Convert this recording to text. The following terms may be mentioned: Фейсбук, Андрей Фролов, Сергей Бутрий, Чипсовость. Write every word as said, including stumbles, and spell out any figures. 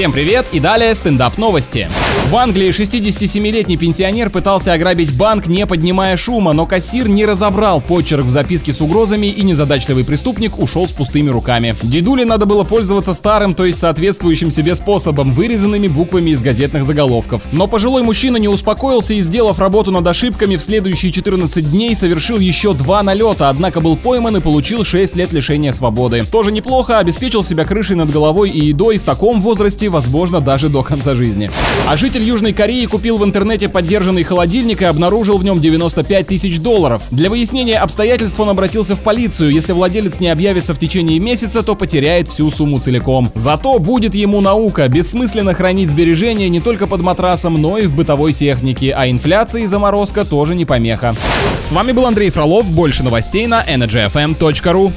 Всем привет и далее стендап-новости. В Англии шестидесятисемилетний пенсионер пытался ограбить банк, не поднимая шума, но кассир не разобрал почерк в записке с угрозами, и незадачливый преступник ушел с пустыми руками. Дедуле надо было пользоваться старым, то есть соответствующим себе способом, вырезанными буквами из газетных заголовков. Но пожилой мужчина не успокоился и, сделав работу над ошибками, в следующие четырнадцать дней совершил еще два налета, однако был пойман и получил шесть лет лишения свободы. Тоже неплохо, обеспечил себя крышей над головой и едой в таком возрасте, возможно, даже до конца жизни. А житель Южной Кореи купил в интернете поддержанный холодильник и обнаружил в нем девяносто пять тысяч долларов. Для выяснения обстоятельств он обратился в полицию. Если владелец не объявится в течение месяца, то потеряет всю сумму целиком. Зато будет ему наука. Бессмысленно хранить сбережения не только под матрасом, но и в бытовой технике. А инфляция и заморозка тоже не помеха. С вами был Андрей Фролов. Больше новостей на energy f m точка ru.